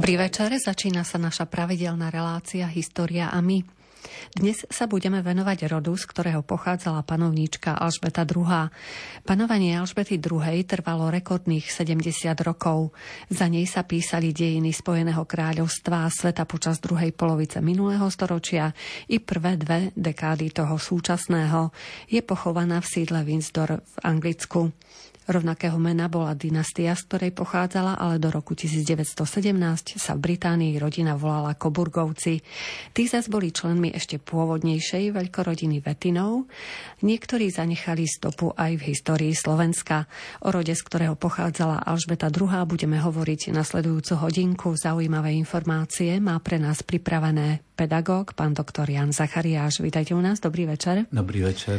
Dobrý večer, začína sa naša pravidelná relácia História a my. Dnes sa budeme venovať rodu, z ktorého pochádzala panovníčka Alžbeta II. Panovanie Alžbety II. Trvalo rekordných 70 rokov. Za nej sa písali dejiny Spojeného kráľovstva a sveta počas druhej polovice minulého storočia i prvé dve dekády toho súčasného. Je pochovaná v sídle Windsor v Anglicku. Rovnakého mena bola dynastia, z ktorej pochádzala, ale do roku 1917 sa v Británii rodina volala Koburgovci. Tí zas boli členmi ešte pôvodnejšej veľkorodiny Wettinov. Niektorí zanechali stopu aj v histórii Slovenska. O rode, z ktorého pochádzala Alžbeta II, budeme hovoriť nasledujúcu hodinku. Zaujímavé informácie má pre nás pripravené pedagóg, pán doktor Jan Zachariáš. Vítajte u nás, dobrý večer. Dobrý večer.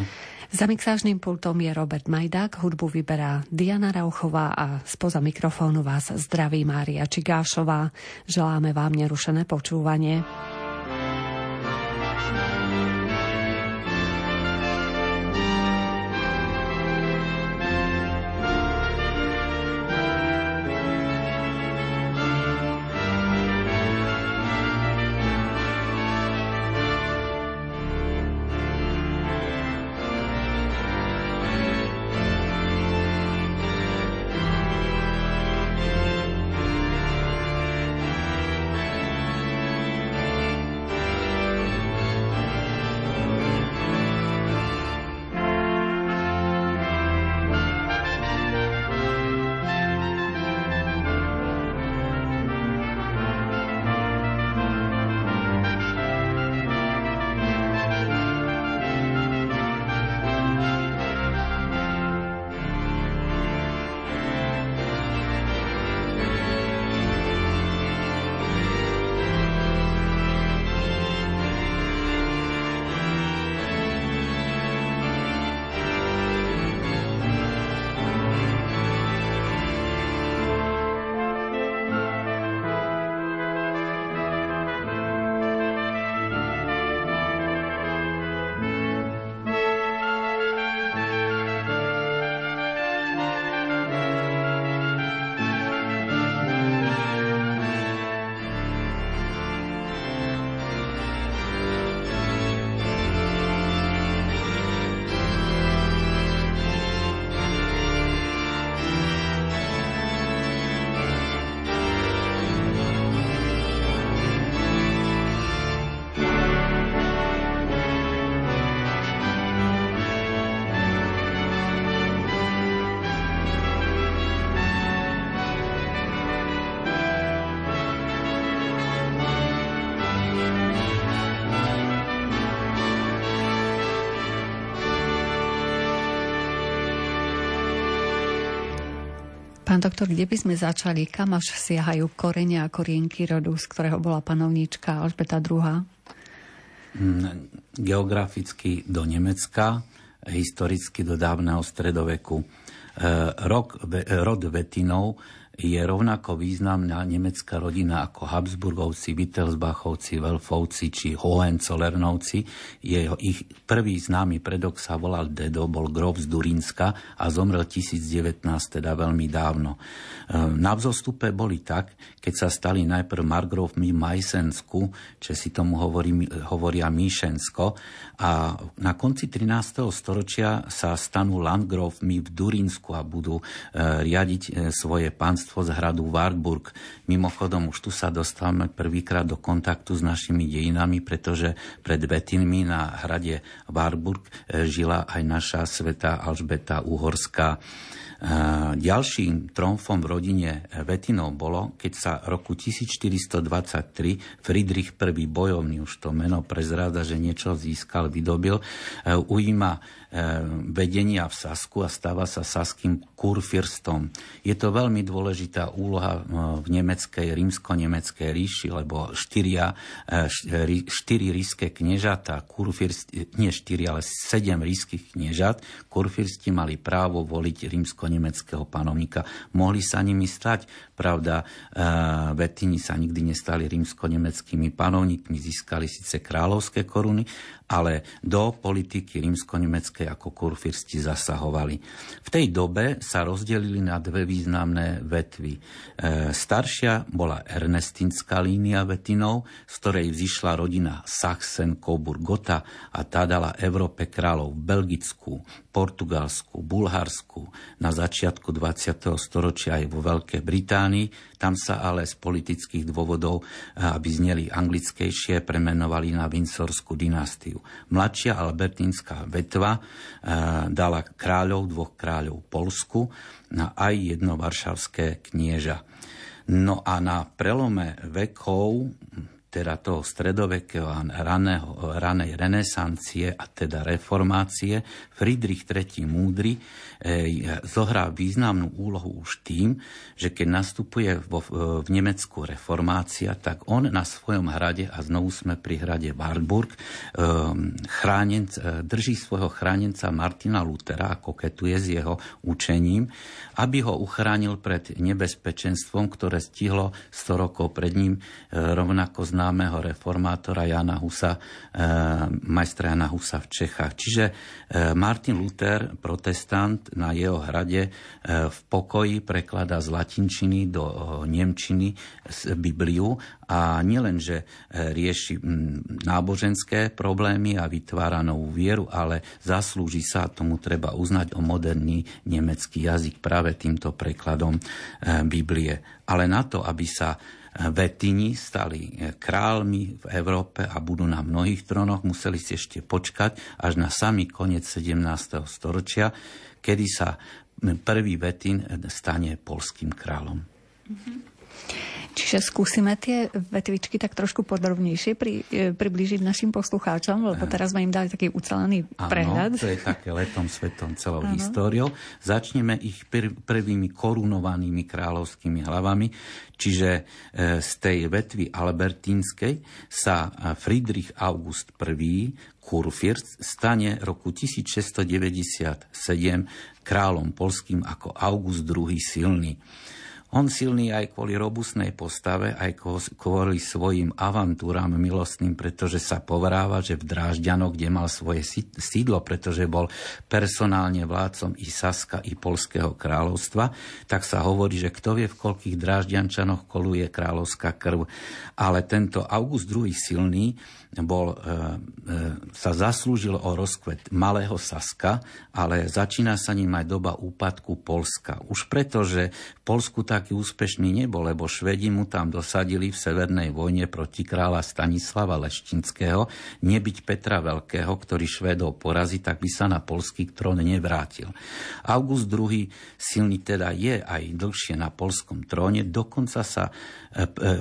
Za mixážnym pultom je Robert Majdák, hudbu vyberá Diana Rauchová a spoza mikrofónu vás zdraví Mária Čigášová. Želáme vám nerušené počúvanie. Pán doktor, kde by sme začali? Kam až siahajú korene a korienky rodu, z ktorého bola panovníčka Alžbeta II? Geograficky do Nemecka, historicky do dávneho stredoveku. Rod Wettinov je rovnako významná nemecká rodina ako Habsburgovci, Wittelsbachovci, Welfovci či Hohenzollernovci. Ich prvý známy predok sa volal Dedo, bol grof z Durínska a zomrel 1019, teda veľmi dávno. Na vzostupe boli tak, keď sa stali najprv margrofmi Majsensku, Česi tomu hovoria Míšensko, a na konci 13. storočia sa stanú landgrofmi v Durínsku a budú riadiť svoje pánstvo z hradu Wartburg. Mimochodom, už tu sa dostávame prvýkrát do kontaktu s našimi dejinami, pretože pred Wettinmi na hrade Wartburg žila aj naša svätá Alžbeta Uhorská. Ďalším tromfom v rodine Wettinov bolo, keď sa roku 1423 Fridrich I, bojovný, už to meno prezráda, že niečo získal, vydobil, ujíma vedenia v Sasku a stáva sa saským kurfirstom. Je to veľmi dôležitá úloha v nemeckej, rímsko-nemeckej ríši, lebo sedem ríšskych kniežat, kurfirsti mali právo voliť rímsko-nemeckého panovníka. Mohli sa nimi stať Pravda, Wettini sa nikdy nestali rímsko-nemeckými panovníkmi, získali síce kráľovské koruny, ale do politiky rímsko-nemeckej ako kurfürsti zasahovali. V tej dobe sa rozdelili na dve významné vetvy. Staršia bola Ernestinská línia Wettinov, z ktorej vzišla rodina Sachsen-Coburg-Gotha a tá dala Európe kráľov Belgicku, Portugalsku, Bulharsku, na začiatku 20. storočia aj vo Veľkej Británii. Tam sa ale z politických dôvodov, aby zneli anglickejšie, premenovali na Windsorskú dynastiu. Mladšia albertinská vetva dala kráľov, dvoch kráľov Polsku a aj jedno varšavské knieža. No a na prelome vekov, teda toho stredovekého a ranej renesancie a teda reformácie, Friedrich III. Múdry zohrá významnú úlohu už tým, že keď nastupuje v Nemecku reformácia, tak on na svojom hrade, a znovu sme pri hrade Wartburg, drží svojho chránenca Martina Lutera a koketuje s jeho učením, aby ho uchránil pred nebezpečenstvom, ktoré stihlo 100 rokov pred ním rovnako známeho reformátora Jana Husa, majstra Jana Husa v Čechách. Čiže Martin Luther, protestant, na jeho hrade v pokoji prekladá z latinčiny do nemčiny Bibliu a nielenže rieši náboženské problémy a vytvára novú vieru, ale zaslúži sa, tomu treba uznať, o moderný nemecký jazyk práve týmto prekladom Biblie. Ale na to, aby sa Wettini stali kráľmi v Európe a budú na mnohých trónoch, museli si ešte počkať až na samý koniec 17. storočia, kedy sa prvý Wettin stane poľským kráľom. Čiže skúsime tie vetvičky tak trošku podrobnejšie priblížiť našim poslucháčom, lebo teraz sme im dali taký ucelený prehľad. Áno, to je také letom svetom celou históriou. Začneme ich prvými korunovanými kráľovskými hlavami. Čiže z tej vetvy albertínskej sa Friedrich August I, kurfürst, stane roku 1697 kráľom poľským ako August II silný. On silný aj kvôli robustnej postave, aj kvôli svojim avantúram milostným, pretože sa povráva, že v Drážďanoch, kde mal svoje sídlo, pretože bol personálne vládcom i Saska, i Poľského kráľovstva, tak sa hovorí, že kto vie, v koľkých Drážďančanoch koluje kráľovská krv. Ale tento August II silný sa zaslúžil o rozkvet malého Saska, ale začína sa ním aj doba úpadku Polska. Už preto, že v Polsku taký úspešný nebol, lebo Švedi mu tam dosadili v severnej vojne proti kráľa Stanislava Leštinského. Nebyť Petra Veľkého, ktorý Švedov porazí, tak by sa na polský trón nevrátil. August II silný teda je aj dlhšie na polskom tróne, dokonca sa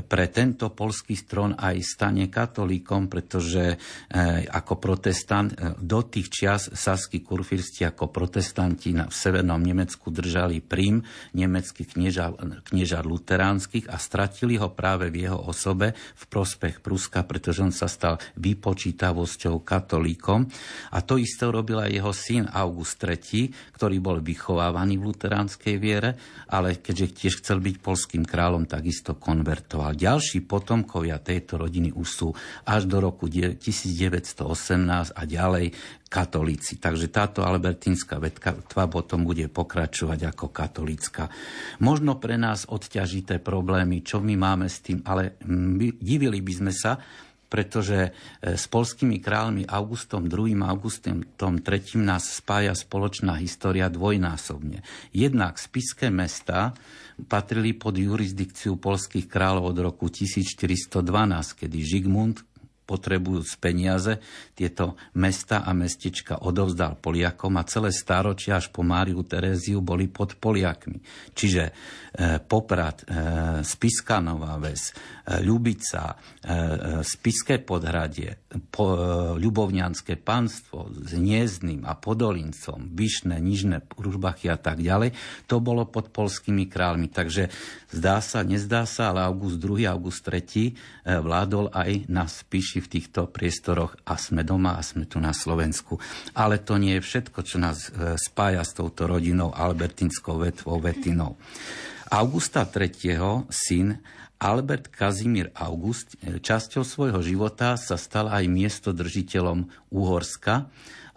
pre tento polský trón aj stane katolíkom, pretože ako protestant do tých čias saskí kurfürsti ako protestanti v severnom Nemecku držali prím nemeckých kniežat luteránskych a stratili ho práve v jeho osobe v prospech Pruska, pretože on sa stal vypočítavosťou katolíkom. A to isté robil aj jeho syn August III, ktorý bol vychovávaný v luteránskej viere, ale keďže tiež chcel byť poľským kráľom, takisto konvertoval. Ďalší potomkovia tejto rodiny už sú až do roku 1918 a ďalej katolíci. Takže táto albertínska vetva potom bude pokračovať ako katolícka. Možno pre nás odťažité problémy, čo my máme s tým, ale divili by sme sa, pretože s poľskými kráľmi Augustom II. A Augustom III. Nás spája spoločná história dvojnásobne. Jednak spišské mestá patrili pod jurisdikciu poľských kráľov od roku 1412, kedy Žigmund, potrebujúc peniaze, tieto mesta a mestečka odovzdal Poliakom a celé stáročia až po Máriu Tereziu boli pod Poliakmi. Čiže Poprad, Spišská Nová Ves, Ľubica, Spišské Podhradie, Ľubovňanské pánstvo s Hniezdnym a Podolincom, Vyšné, Nižné Ružbachy a tak ďalej, to bolo pod poľskými kráľmi. Takže zdá sa, nezdá sa, ale August II, August III vládol aj na Spiši v týchto priestoroch a sme doma a sme tu na Slovensku. Ale to nie je všetko, čo nás spája s touto rodinou albertinskou vetvou Wettinov. Augusta III. Syn Albert Kazimír August časťou svojho života sa stal aj miestodržiteľom Uhorska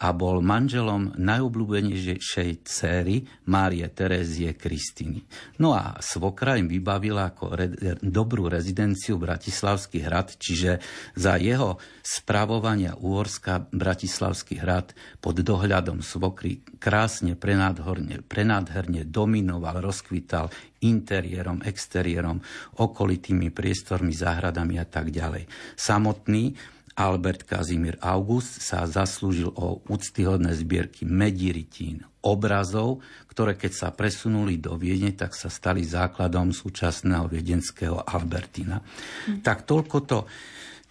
a bol manželom najobľúbenejšej céry Márie Terezie Kristiny. No a svokra im vybavila ako dobrú rezidenciu Bratislavský hrad, čiže za jeho spravovania Uhorska Bratislavský hrad pod dohľadom svokry krásne prenádherne dominoval, rozkvital interiérom, exteriérom, okolitými priestormi, záhradami a tak ďalej. Samotný Albert Kazimír August sa zaslúžil o úctyhodné zbierky medí, rytín, obrazov, ktoré keď sa presunuli do Viedne, tak sa stali základom súčasného viedenského Albertina. Tak toľko to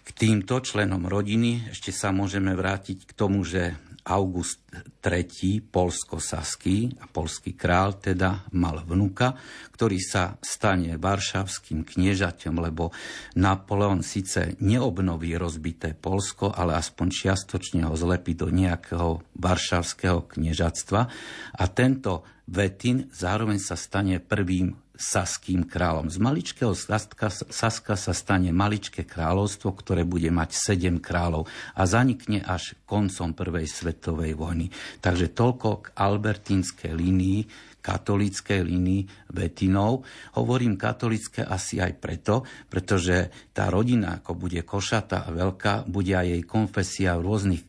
k týmto členom rodiny. Ešte sa môžeme vrátiť k tomu, že August III, polsko-saský a polský král, teda mal vnuka, ktorý sa stane varšavským kniežaťom, lebo Napoleon síce neobnoví rozbité Polsko, ale aspoň čiastočne ho zlepí do nejakého varšavského kniežatstva a tento Wettin zároveň sa stane prvým saským kráľom. Z maličkého Saska sa stane maličké kráľovstvo, ktoré bude mať 7 kráľov a zanikne až koncom prvej svetovej vojny. Takže toľko k albertínskej línii, katolíckej línii Wettinov. Hovorím katolícke asi aj preto, pretože tá rodina, ako bude košatá a veľká, bude aj jej konfesia v rôznych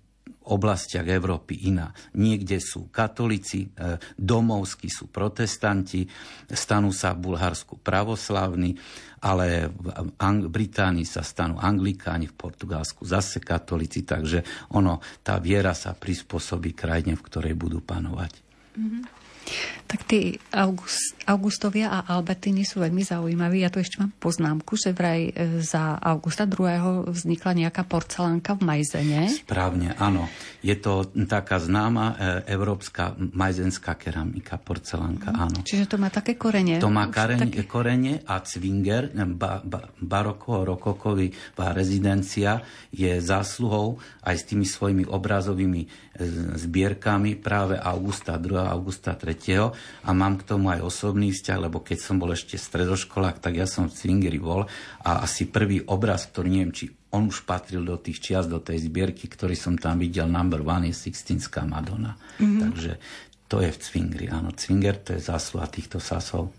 oblastiach Európy iná. Niekde sú katolíci, domovskí sú protestanti, stanú sa v Bulharsku pravoslavní, ale v Británii sa stanú anglikáni, v Portugalsku zase katolíci, takže tá viera sa prispôsobí krajine, v ktorej budú panovať. Tak tí Augustovia a Albertíni sú veľmi zaujímaví. Ja tu ešte mám poznámku, že vraj za Augusta II. Vznikla nejaká porcelánka v Majzene. Správne, áno. Je to taká známa európska majzenská keramika, porcelánka, áno. Čiže to má také korene. To má korene a Zwinger, barokovo-rokoková rezidencia, je zásluhou aj s tými svojimi obrazovými zbierkami práve Augusta II. Augusta III. A mám k tomu aj osobný vzťah, lebo keď som bol ešte stredoškolák, tak ja som v Zwingeri bol a asi prvý obraz, ktorý neviem, či on už patril do tých čias, do tej zbierky, ktorý som tam videl, number 1 je Sixtinská Madonna. Takže to je v Zwingeri, áno. Zwinger, to je zásluha týchto Sasov.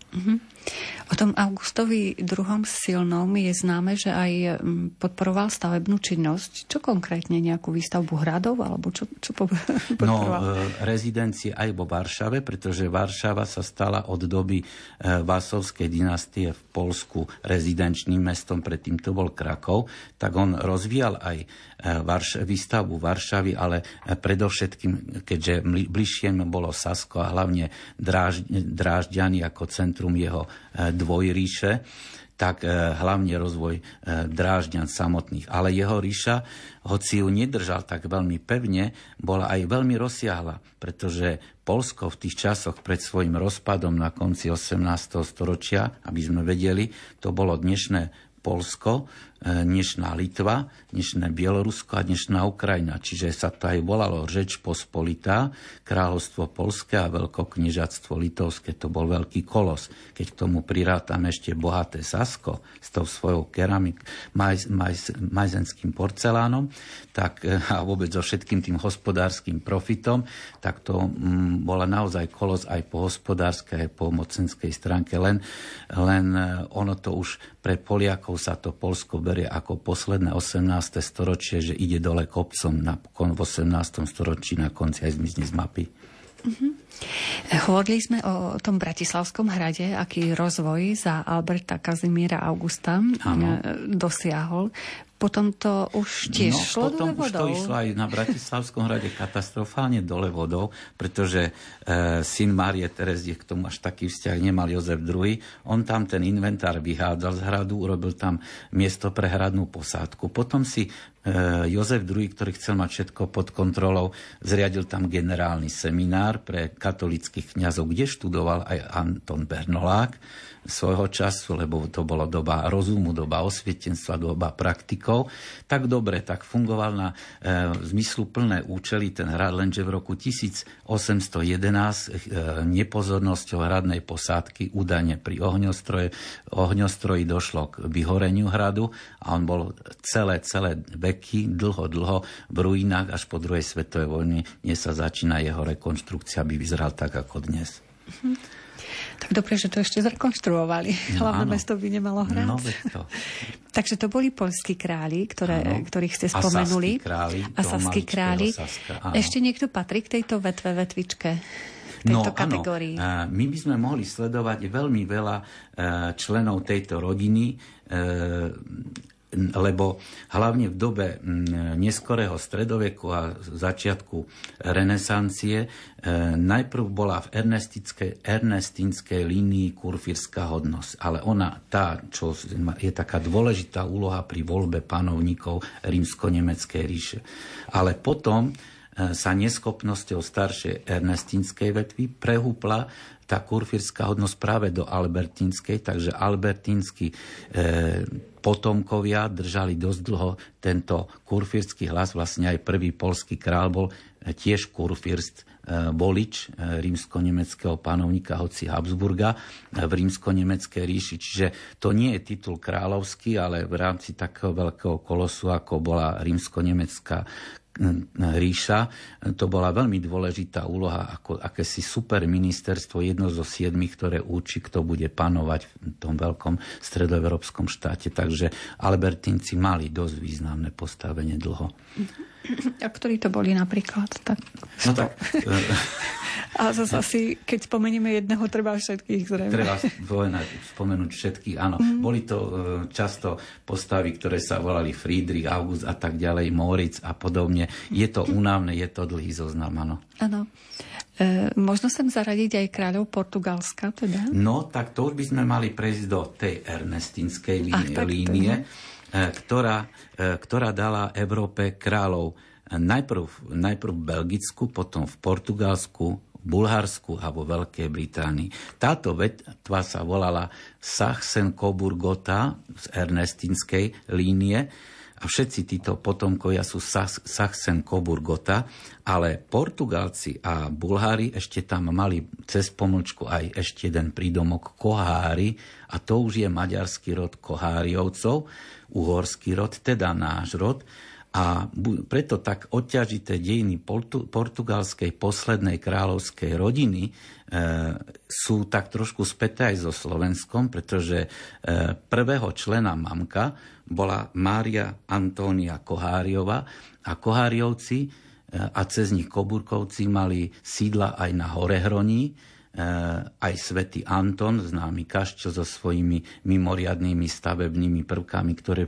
O tom Augustovi II. Silnom je známe, že aj podporoval stavebnú činnosť. Čo konkrétne? Nejakú výstavbu hradov? Alebo čo podporoval? No, rezidencie aj vo Varšave, pretože Varšava sa stala od doby Vasovskej dynastie v Polsku rezidenčným mestom, predtým to bol Krakov. Tak on rozvíjal aj výstavbu Varšavy, ale predovšetkým, keďže bližšie bolo Sasko a hlavne Drážďany ako centrum jeho dvojríše, tak hlavne rozvoj Drážďan samotných. Ale jeho ríša, hoci ju nedržal tak veľmi pevne, bola aj veľmi rozsiahla, pretože Poľsko v tých časoch pred svojim rozpadom na konci 18. storočia, aby sme vedeli, to bolo dnešné Poľsko, dnešná Litva, dnešné Bielorusko a dnešná Ukrajina. Čiže sa to aj volalo Řeč Pospolitá, Kráľovstvo Poľské a Veľkokniežatstvo Litovské. To bol veľký kolos. Keď k tomu prirátam ešte bohaté Sasko s tou svojou keramikou, majzenským porcelánom a vôbec so všetkým tým hospodárskym profitom, tak to bola naozaj kolos aj po hospodárskej, aj po mocenskej stránke. Len ono to už pre Poliakov sa to Poľsko berie ako posledné 18. storočie, že ide dole kopcom v 18. storočí, na konci aj zmizne z mapy. Hovorili sme o tom Bratislavskom hrade, aký rozvoj za Alberta Kazimíra Augusta dosiahol. Potom to už tiež šlo dole vodou. Potom už to išlo aj na Bratislavskom hrade katastrofálne dole vodou, pretože syn Márie Terezie, k tomu až taký vzťah nemal, Jozef II. On tam ten inventár vyhádzal z hradu, urobil tam miesto pre hradnú posádku. Potom si Jozef II, ktorý chcel mať všetko pod kontrolou, zriadil tam generálny seminár pre katolických kňazov, kde študoval aj Anton Bernolák svojho času, lebo to bola doba rozumu, doba osvietenstva, doba praktikov, tak dobre, tak fungoval na zmysluplné účely ten hrad, lenže v roku 1811 nepozornosťou hradnej posádky, údajne pri ohňostroji došlo k vyhoreniu hradu a on bol celé veky, dlho v ruinách, až po druhej svetovej vojne, dnes sa začína jeho rekonštrukcia, aby vyzeral tak ako dnes. Tak dobre, že to ešte zrekonštruovali. No, hlavné mesto by nemalo hrať. No, takže to boli poľskí králi, ktorých ste spomenuli. A saskí králi. Ešte niekto patrí k tejto vetvičke? Tejto kategórii? Áno. My by sme mohli sledovať veľmi veľa členov tejto rodiny, lebo hlavne v dobe neskorého stredoveku a začiatku renesancie najprv bola v ernestinskej línii kurfírska hodnosť, ale ona, tá, čo je taká dôležitá úloha pri voľbe panovníkov rímsko-nemeckej ríše. Ale potom sa neschopnosťou staršej ernestinskej vetvy prehúpla tá kurfírska hodnosť práve do albertinskej, takže albertínsky potomkovia držali dosť dlho tento kurfírsky hlas. Vlastne aj prvý poľský král bol tiež kurfírst, volič rímsko-nemeckého panovníka, hoci Habsburga, v rímsko-nemeckej ríši. Čiže to nie je titul kráľovský, ale v rámci takého veľkého kolosu, ako bola rímsko-nemecká ríša, to bola veľmi dôležitá úloha, ako akési superministerstvo, jedno zo 7, ktoré určí, kto bude panovať v tom veľkom stredoeurópskom štáte. Takže Albertinci mali dosť významné postavenie dlho. A ktorí to boli napríklad? Tak... No tak... A zase asi, keď spomenieme jedného, treba všetkých zrejme. Treba spomenúť všetkých, áno. Boli to často postavy, ktoré sa volali Friedrich, August a tak ďalej, Moritz a podobne. Je to únavné, je to dlhý zoznam, áno. Áno. Možno sem zaradiť aj kráľov Portugalska, teda? No, tak to už by sme mali prejsť do tej ernestinskej línie, ktorá dala Európe kráľov najprv v Belgicku, potom v Portugalsku, Bulharsku a vo Veľkej Británii. Táto vetva sa volala Sachsen-Coburg-Gotha z ernestinskej línie a všetci títo potomkovia sú Sachsen-Coburg-Gotha, ale Portugalci a Bulhári ešte tam mali cez pomlčku aj ešte jeden prídomok Kohári a to už je maďarský rod Koháriovcov, uhorský rod, teda náš rod. A preto tak odťažité dejiny portugalskej poslednej kráľovskej rodiny sú tak trošku späté aj so Slovenskom, pretože prvého člena mamka bola Mária Antónia Koháriova a Koháriovci a cez nich Koburgovci mali sídla aj na Horehroní, aj Svätý Anton, známy kaščo so svojimi mimoriadnymi stavebnými prvkami, ktoré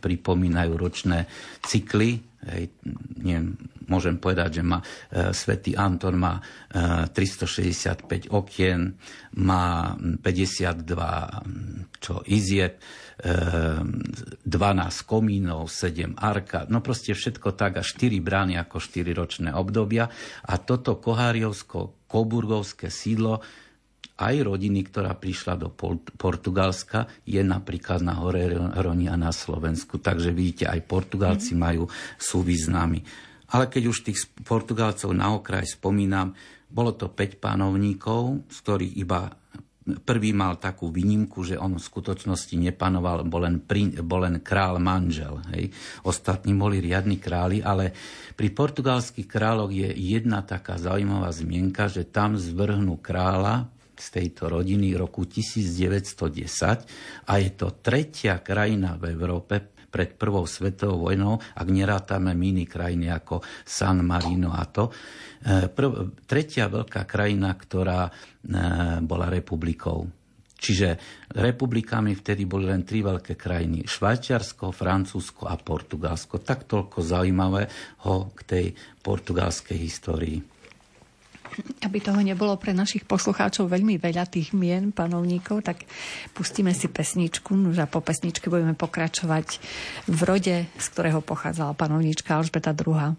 pripomínajú ročné cykly. Môžem povedať, že Svätý Anton má 365 okien, má 52 izieb, 12 komínov, 7 arkád, no proste všetko tak a 4 brány ako 4 ročné obdobia. A toto koháriovsko-koburgovské sídlo aj rodiny, ktorá prišla do Portugalska, je napríklad na Horeroni a na Slovensku. Takže vidíte, aj Portugalci majú súvis s nami. Ale keď už tých Portugalcov na okraj spomínam, bolo to 5 panovníkov, z ktorých iba prvý mal takú výnimku, že on v skutočnosti nepanoval, bol len král manžel. Hej. Ostatní boli riadni králi, ale pri portugalských kráľoch je jedna taká zaujímavá zmienka, že tam zvrhnú kráľa z tejto rodiny roku 1910 a je to tretia krajina v Európe pred prvou svetovou vojnou, ak nerátame mini krajiny ako San Marino a to. Tretia veľká krajina, ktorá bola republikou. Čiže republikami vtedy boli len 3 veľké krajiny. Švajčiarsko, Francúzsko a Portugalsko. Tak toľko zaujímavého k tej portugalskej histórii. Aby toho nebolo pre našich poslucháčov veľmi veľa tých mien panovníkov, tak pustíme si pesničku. No a po pesničke budeme pokračovať v rode, z ktorého pochádzala panovníčka Alžbeta II.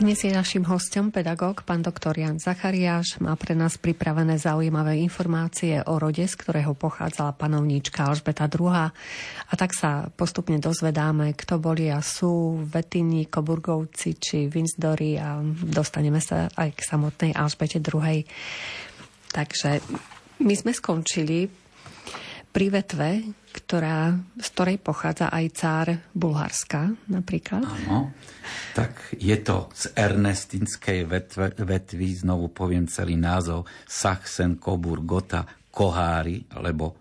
Dnes je naším hosťom pedagóg, pán doktor Jan Zachariáš. Má pre nás pripravené zaujímavé informácie o rode, z ktorého pochádzala panovníčka Alžbeta II. A tak sa postupne dozvedáme, kto boli a sú Wettini, Koburgovci či Windsori a dostaneme sa aj k samotnej Alžbete II. Takže my sme skončili pri vetve, z ktorej pochádza aj cár Bulharska napríklad. Áno, tak je to z ernestinskej vetvy, znovu poviem celý názov, Sachsen-Coburg-Gotha, Kohári, lebo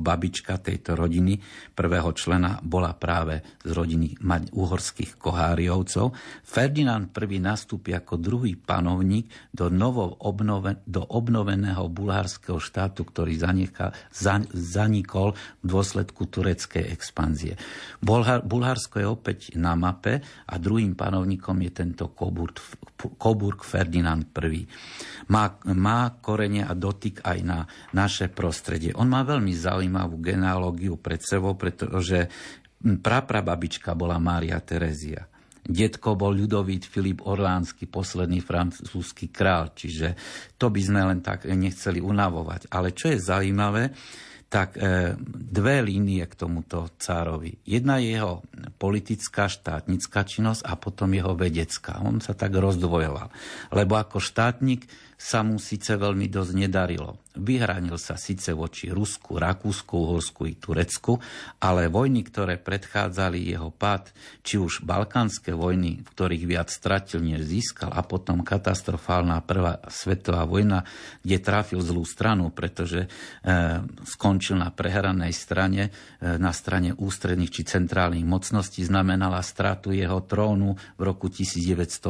babička tejto rodiny, prvého člena, bola práve z rodiny uhorských Koháriovcov. Ferdinand I nastúpi ako druhý panovník do obnoveného bulharského štátu, ktorý zanikol v dôsledku tureckej expanzie. Bulharsko je opäť na mape a druhým panovníkom je tento Koburg Ferdinand I. Má korene a dotyk aj na naše prostredie. On má veľmi zaujímavú genealógiu pred sebou, pretože praprababička bola Mária Terezia. Detko bol Ľudovít Filip Orlánsky, posledný francúzsky kráľ, čiže to by sme len tak nechceli unavovať. Ale čo je zaujímavé, tak dve línie k tomuto cárovi. Jedna je jeho politická, štátnická činnosť a potom jeho vedecká. On sa tak rozdvojoval, lebo ako štátnik sa mu síce veľmi dosť nedarilo. Vyhranil sa síce voči Rusku, Rakúsku, Uhorsku i Turecku, ale vojny, ktoré predchádzali jeho pád, či už balkánske vojny, v ktorých viac stratil, než získal, a potom katastrofálna prvá svetová vojna, kde trafil zlú stranu, pretože skončil na prehranej strane, na strane ústredných či centrálnych mocností, znamenala stratu jeho trónu v roku 1918.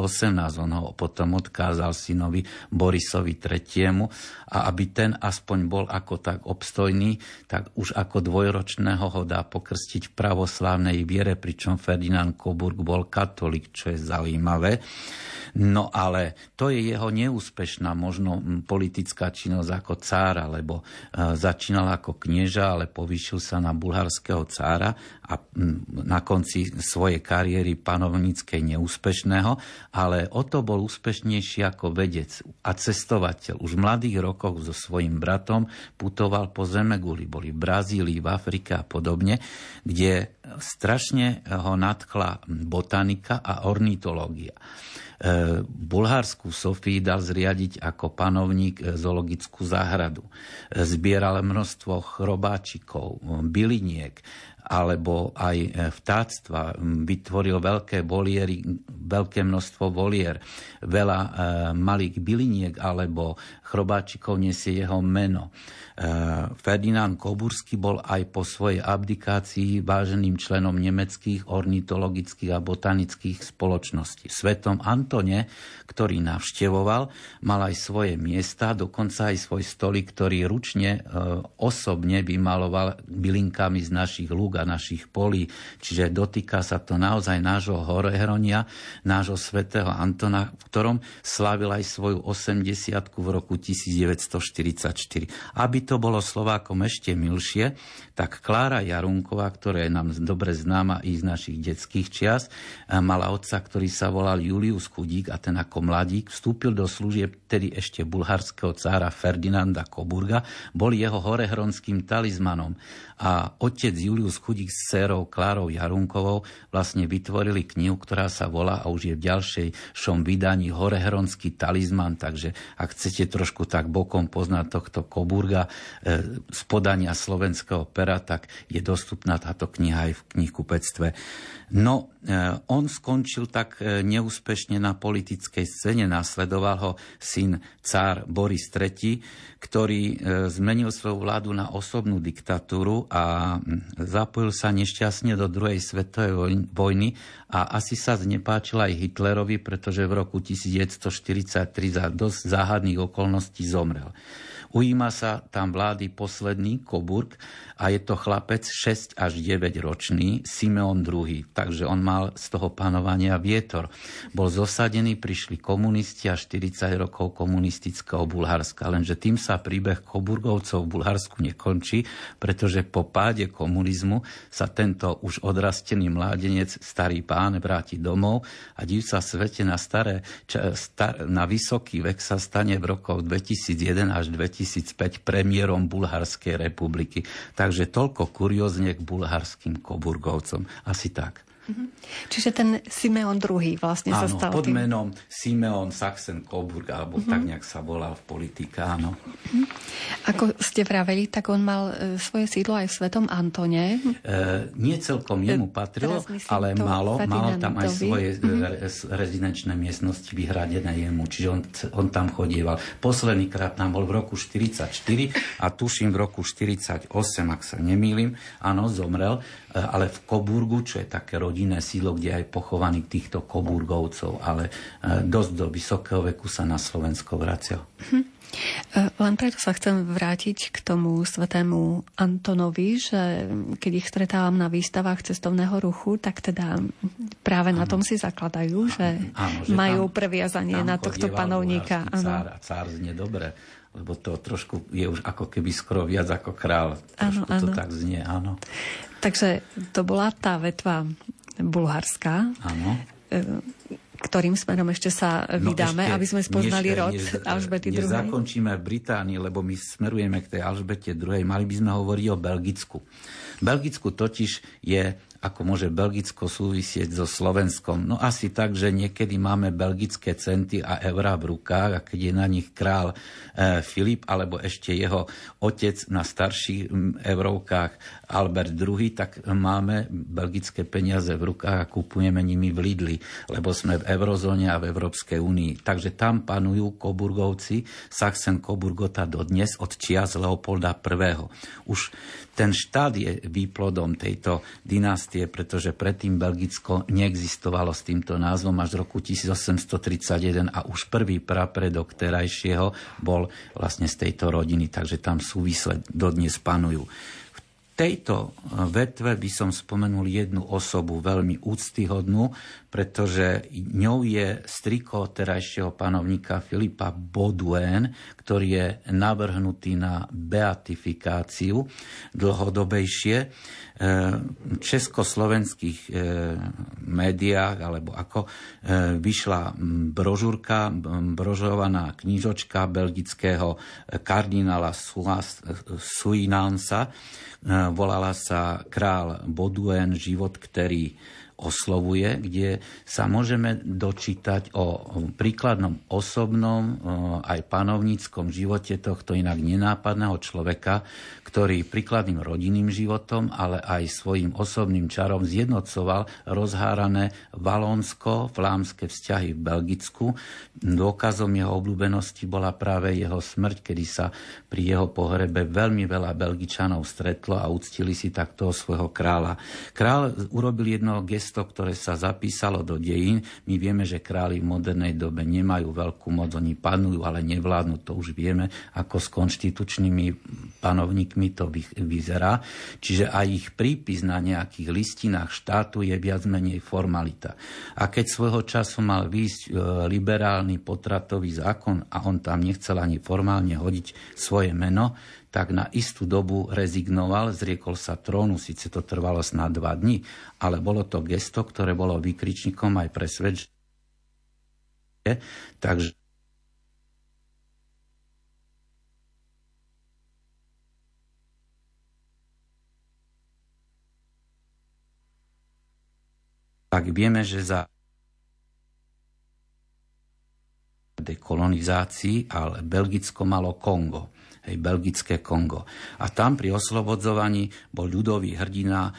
On ho potom odkázal synovi Borisovi III. A aby ten aspoň bol ako tak obstojný, tak už ako dvojročného ho dá pokrstiť v pravoslávnej viere, pričom Ferdinand Coburg bol katolík, čo je zaujímavé. No ale to je jeho neúspešná možno politická činnosť ako cára, lebo začínal ako knieža, ale povýšil sa na bulharského cára a na konci svojej kariéry panovníckej neúspešného, ale o to bol úspešnejší ako vedec a cestovateľ. Už v mladých rokoch so svojím bratom putoval po zemeguli, boli v Brazílii, v Afrike a podobne, kde strašne ho nadchla botanika a ornitológia. Bulharskú Sofii dal zriadiť ako panovník zoologickú záhradu. Zbieral množstvo chrobáčikov, byliniek alebo aj vtáctva. Vytvoril veľké množstvo volier. Veľa malých byliniek alebo chrobáčikov nesie jeho meno. Ferdinand Koburský bol aj po svojej abdikácii váženým členom nemeckých ornitologických a botanických spoločností. V Svätom Antone, ktorý navštevoval, mal aj svoje miesta, dokonca aj svoj stolík, ktorý ručne osobne vymaloval bylinkami z našich lúk a našich polí. Čiže dotýka sa to naozaj nášho Horehronia, nášho svätého Antona, v ktorom slavil aj svoju 80-ku v roku 1944. Aby to bolo Slovákom ešte milšie, tak Klára Jarunková, ktorá je nám dobre známa i z našich detských čias, mala otca, ktorý sa volal Julius Chudík a ten ako mladík vstúpil do služieb tedy ešte bulharského cára Ferdinanda Coburga, bol jeho horehronským talizmanom a otec Julius Chudík s dcérou Klárou Jarunkovou vlastne vytvorili knihu, ktorá sa volá a už je v ďalšejšom vydaní Horehronský talizman, takže ak chcete trošku tak bokom poznať tohto Coburga z podania slovenského tak je dostupná táto kniha aj v knihkupectve. No, on skončil tak neúspešne na politickej scéne, nasledoval ho syn cár Boris III, ktorý zmenil svoju vládu na osobnú diktatúru a zapojil sa nešťastne do druhej svetovej vojny a asi sa znepáčil aj Hitlerovi, pretože v roku 1943 za dosť záhadných okolností zomrel. Ujíma sa tam vlády posledný Coburg a je to chlapec 6 až 9 ročný, Simeon II. Takže on mal z toho panovania vietor. Bol zosadený, prišli komunisti a 40 rokov komunistického Bulharska. Lenže tým sa príbeh Koburgovcov v Bulharsku nekončí, pretože po páde komunizmu sa tento už odrastený mládenec, starý pán, vráti domov a div sa svete na vysoký vek sa stane v rokoch 2001 až 2005 premiérom Bulharskej republiky. Takže toľko kuriózne k bulharským Koburgovcom. Asi tak. Čiže ten Simeon II vlastne sa stal pod menom Simeon Sachsen-Coburg, alebo tak nejak sa volal v politike, áno. Ako ste vraveli, tak on mal svoje sídlo aj v Svätom Antone. Nie celkom jemu patrilo, ale malo tam aj svoje rezidenčné miestnosti vyhradené jemu, čiže on tam chodieval. Posledný krát tam bol v roku 1944 a tuším v roku 1948, ak sa nemýlim, áno, zomrel, ale v Koburgu, čo je také rodinné sídlo, kde je aj pochovaných týchto Koburgovcov, ale dosť do vysokého veku sa na Slovensko vracia. Len preto sa chcem vrátiť k tomu svätému Antonovi, že keď ich stretávam na výstavách cestovného ruchu, tak teda práve na tom si zakladajú, že majú previazanie na tohto panovníka. Cár znie dobre, lebo to trošku je už ako keby skoro viac ako kráľ. Trošku to tak znie, áno. Takže to bola tá vetva bulharská, ktorým smerom ešte sa vydáme, aby sme spoznali rod Alžbety II. Nezakončíme v Británii, lebo my smerujeme k tej Alžbete II. Mali by sme hovoriť o Belgicku. Belgicku totiž je, ako môže Belgicko súvisieť so Slovenskom. No asi tak, že niekedy máme belgické centy a eurá v rukách a keď je na nich král Filip alebo ešte jeho otec na starších eurovkách Albert II, tak máme belgické peniaze v rukách a kupujeme nimi v Lidli, lebo sme v eurozóne a v Európskej únii. Takže tam panujú Koburgovci, Sachsen-Coburg-Gotha dodnes od čias Leopolda I. Už ten štát je výplodom tejto dynastie, pretože predtým Belgicko neexistovalo s týmto názvom až v roku 1831 a už prvý prapredok terajšieho bol vlastne z tejto rodiny, takže tam súvisle dodnes panujú. V tejto vetve by som spomenul jednu osobu veľmi úctyhodnú, pretože ňou je striko terajšieho panovníka Filipa Baudouin, ktorý je navrhnutý na beatifikáciu dlhodobejšie. V československých médiách, alebo ako vyšla brožúrka, brožovaná knižočka belgického kardinála Suinansa, volala sa Král Baudouin, život, ktorý oslovuje, kde sa môžeme dočítať o príkladnom osobnom aj panovníckom živote tohto inak nenápadného človeka, ktorý príkladným rodinným životom, ale aj svojim osobným čarom zjednocoval rozhárané valónsko-flámske vzťahy v Belgicku. Dôkazom jeho obľúbenosti bola práve jeho smrť, kedy sa pri jeho pohrebe veľmi veľa Belgičanov stretlo a uctili si takto svojho kráľa. Kráľ urobil jedno gesto, ktoré sa zapísalo do dejín. My vieme, že králi v modernej dobe nemajú veľkú moc, oni panujú, ale nevládnu, to už vieme, ako s konštitučnými panovníkmi to vyzerá. Čiže aj ich prípis na nejakých listinách štátu je viac menej formalita. A keď svojho času mal výjsť liberálny potratový zákon a on tam nechcel ani formálne hodiť svoje meno, tak na istú dobu rezignoval, zriekol sa trónu, síce to trvalo snad 2 dni, ale bolo to gesto, ktoré bolo výkričníkom aj pre svet. Takže tak vieme, že za dekolonizácii, ale Belgicko malo Kongo. Belgické Kongo. A tam pri oslobodzovaní bol ľudový hrdina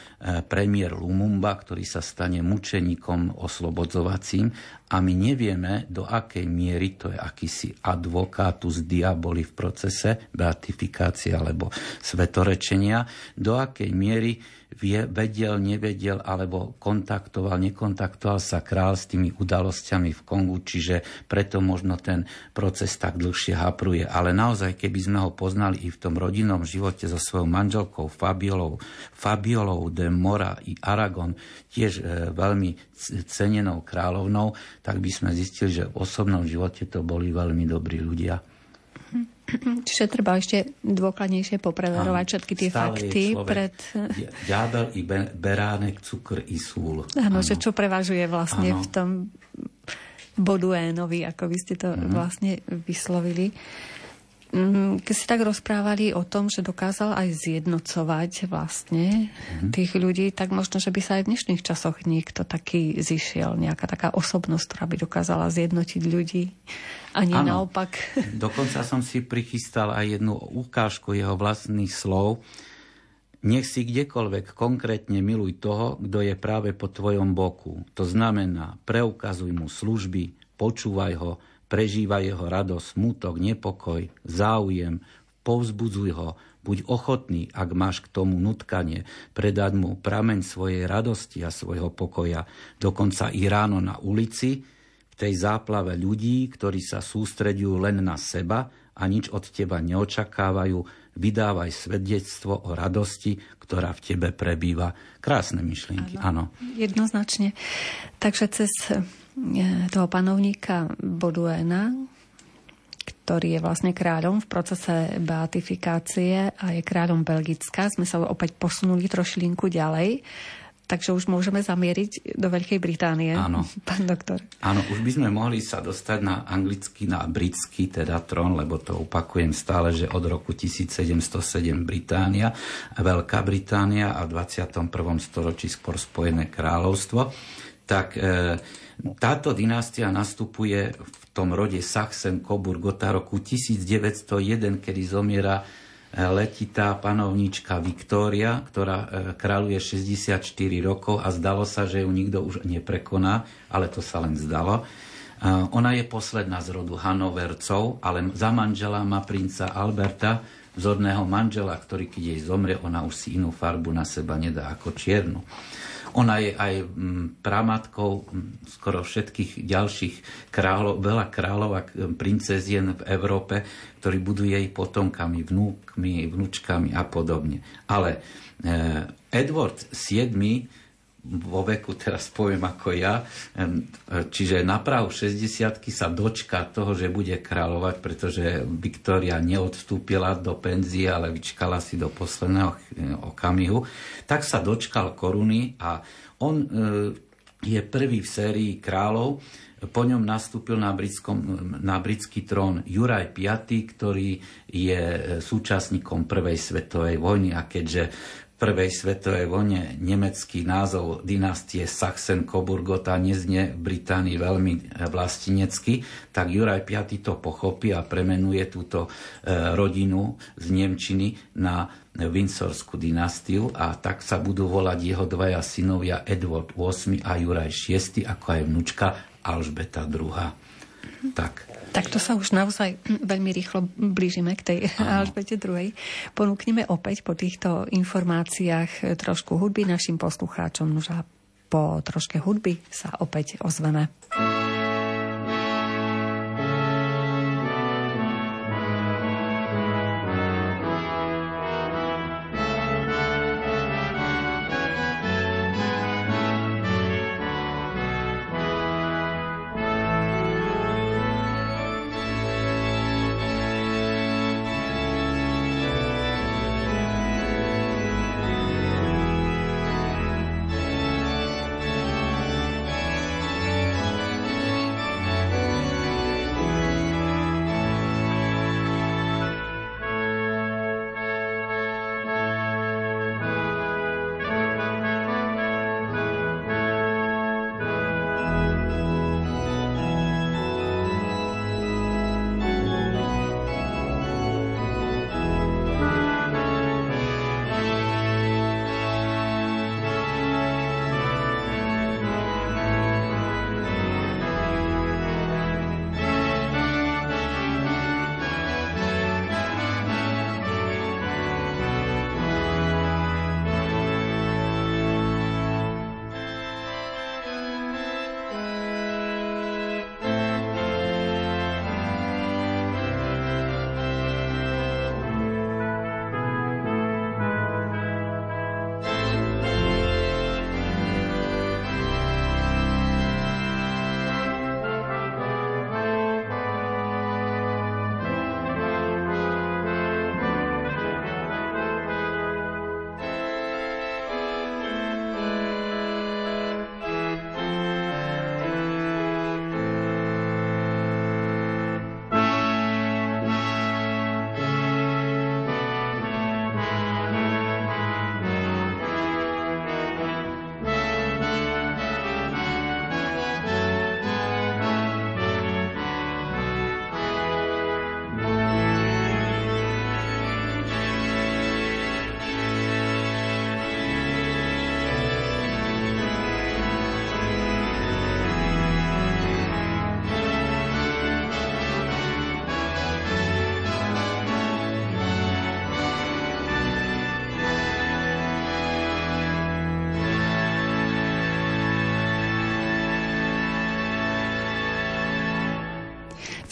premiér Lumumba, ktorý sa stane mučeníkom oslobodzovacím A my nevieme, do akej miery to je akýsi advocatus diaboli v procese beatifikácie alebo svetorečenia, do akej miery vedel, nevedel, alebo kontaktoval, nekontaktoval sa kráľ s tými udalosťami v Kongu, čiže preto možno ten proces tak dlhšie hapruje. Ale naozaj, keby sme ho poznali i v tom rodinnom živote so svojou manželkou Fabiolou de Mora i Aragon, tiež veľmi cenenou kráľovnou, tak by sme zistili, že v osobnom živote to boli veľmi dobrí ľudia. Čiže treba ešte dôkladnejšie popreverovať všetky tie fakty. Ďábel i beránek, cukr i súl. Áno, že čo prevažuje vlastne v tom Baudouinovi, ako by ste to vlastne vyslovili. Keď ste tak rozprávali o tom, že dokázal aj zjednocovať vlastne tých ľudí, tak možno, že by sa aj v dnešných časoch niekto taký zišiel, nejaká taká osobnosť, ktorá by dokázala zjednotiť ľudí. A nie naopak. Dokonca som si prichystal aj jednu ukážku jeho vlastných slov. Nech si kdekoľvek konkrétne miluj toho, kto je práve po tvojom boku. To znamená, preukazuj mu služby, počúvaj ho, prežíva jeho radosť, smutok, nepokoj, záujem, povzbudzuj ho, buď ochotný, ak máš k tomu nutkanie, predať mu prameň svojej radosti a svojho pokoja. Dokonca i ráno na ulici, v tej záplave ľudí, ktorí sa sústreďujú len na seba a nič od teba neočakávajú, vydávaj svedectvo o radosti, ktorá v tebe prebýva. Krásne myšlienky, áno. Jednoznačne. Takže cez toho panovníka Baudouina, ktorý je vlastne kráľom v procese beatifikácie a je kráľom Belgicka, sme sa opäť posunuli trošilinku ďalej, takže už môžeme zamieriť do Veľkej Británie. Áno. Pán doktor. Áno, už by sme mohli sa dostať na anglický, na britský teda trón, lebo to opakujem stále, že od roku 1707 Británia, Veľká Británia a v 21. storočí skôr Spojené kráľovstvo. Tak táto dynastia nastupuje v tom rode Sachsen-Coburg-Gotha roku 1901, kedy zomiera letitá panovnička Viktória, ktorá kráľuje 64 rokov a zdalo sa, že ju nikto už neprekoná, ale to sa len zdalo. Ona je posledná z rodu Hanovercov, ale za manžela má princa Alberta, vzorného manžela, ktorý keď jej zomrie, ona už si inú farbu na seba nedá ako čiernu. Ona je aj pramatkou skoro všetkých ďalších kráľov, veľa kráľov a princezien v Európe, ktorí budú jej potomkami, vnúkmi, vnúčkami a podobne. Ale Edward VII vo veku, teraz poviem ako ja, čiže na prahu 60-ky sa dočka toho, že bude kráľovať, pretože Viktória neodstúpila do penzie, ale vyčkala si do posledného okamihu, tak sa dočkal koruny a on je prvý v sérii kráľov. Po ňom nastúpil na britský trón Juraj V, ktorý je súčasníkom Prvej svetovej vojny a keďže Prvej svetovej vojne nemecký názov dynastie Sachsen-Coburg-Gotha neznie v Británii veľmi vlastenecky, tak Juraj V to pochopí a premenuje túto rodinu z Nemčiny na Windsorskú dynastiu a tak sa budú volať jeho dvaja synovia Edward VIII a Juraj VI, ako aj vnučka Alžbeta II. Tak to sa už naozaj veľmi rýchlo blížime k tej Alžbete II. Ponúkneme opäť po týchto informáciách trošku hudby našim poslucháčom. Už po troške hudby sa opäť ozveme.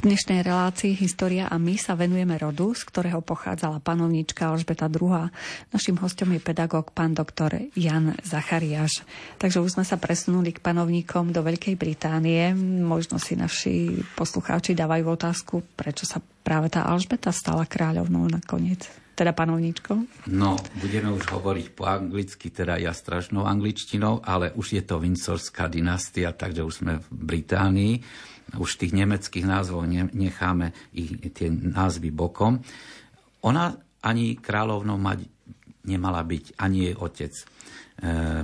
V dnešnej relácii História a my sa venujeme rodu, z ktorého pochádzala panovnička Alžbeta II. Naším hostom je pedagóg pán doktor Jan Zachariáš. Takže už sme sa presunuli k panovníkom do Veľkej Británie. Možno si naši poslucháči dávajú otázku, prečo sa práve tá Alžbeta stala kráľovnou nakoniec, teda panovničkou. No, budeme už hovoriť po anglicky, teda ja strašnou angličtinou, ale už je to Windsorská dynastia, takže už sme v Británii. Už tých nemeckých názvov necháme ich tie názvy bokom. Ona ani kráľovnou nemala byť, ani jej otec.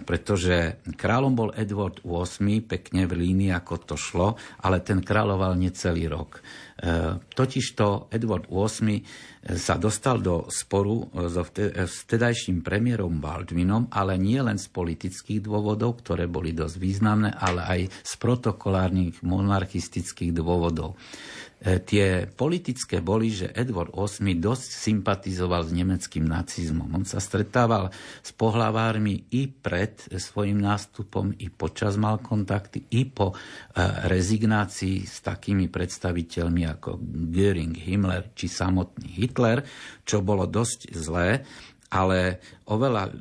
Pretože kráľom bol Edward VIII, pekne v línii, ako to šlo, ale ten kráľoval necelý rok. Totižto Edward VIII sa dostal do sporu s vtedajším premiérom Baudouinom, ale nie len z politických dôvodov, ktoré boli dosť významné, ale aj z protokolárnych monarchistických dôvodov. Tie politické boli, že Edward VIII dosť sympatizoval s nemeckým nacizmom. On sa stretával s pohlavármi i pred svojim nástupom, i počas mal kontakty, i po rezignácii s takými predstaviteľmi ako Göring, Himmler či samotný Hitler, čo bolo dosť zlé, ale oveľa v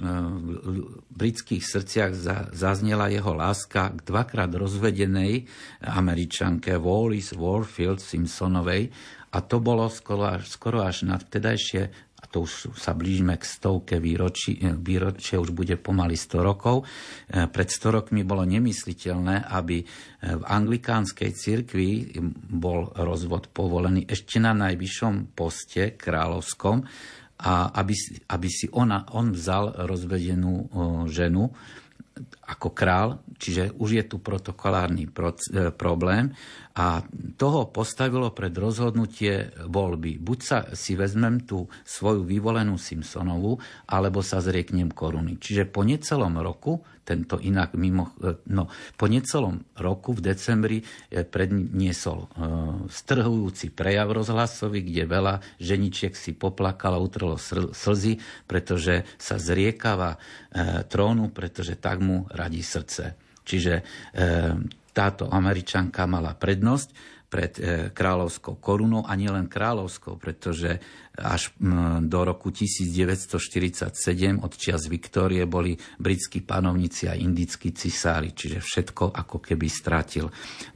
britských srdciach zaznela jeho láska k dvakrát rozvedenej Američanke Wallis Warfield Simpsonovej a to bolo skoro až na vtedajšie, a to už sa blížime k 100. výročie, už bude pomaly 100 rokov. Pred 100 rokmi bolo nemysliteľné, aby v anglikánskej cirkvi bol rozvod povolený ešte na najvyššom poste kráľovskom, a aby si on vzal rozvedenú ženu ako král, čiže už je tu protokolárny problém a toho postavilo pred rozhodnutie voľby. Buď si vezmem tú svoju vyvolenú Simpsonovu, alebo sa zrieknem koruny. Čiže po necelom roku, po necelom roku v decembri predniesol strhujúci prejav rozhlasový, kde veľa ženičiek si poplakalo, utrlo slzy, pretože sa zriekava trónu, pretože tak mu radí srdce. Čiže táto Američanka mala prednosť pred kráľovskou korunou a nielen kráľovskou, pretože až do roku 1947 od čias Viktórie boli britskí panovníci a indickí cisári, čiže všetko ako keby stratil.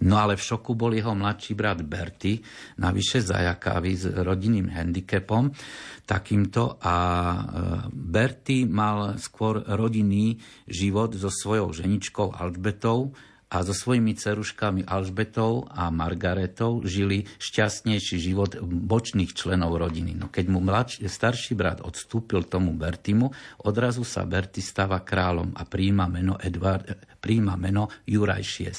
No ale v šoku bol jeho mladší brat Bertie, navyše zajakavý s rodinným handicapom takýmto, a Bertie mal skôr rodinný život so svojou ženičkou Alžbetou, a so svojimi dceruškami Alžbetou a Margaretou žili šťastnejší život bočných členov rodiny. No keď mu starší brat odstúpil tomu Bertimu, odrazu sa Berti stáva kráľom a prijíma meno Juraj VI.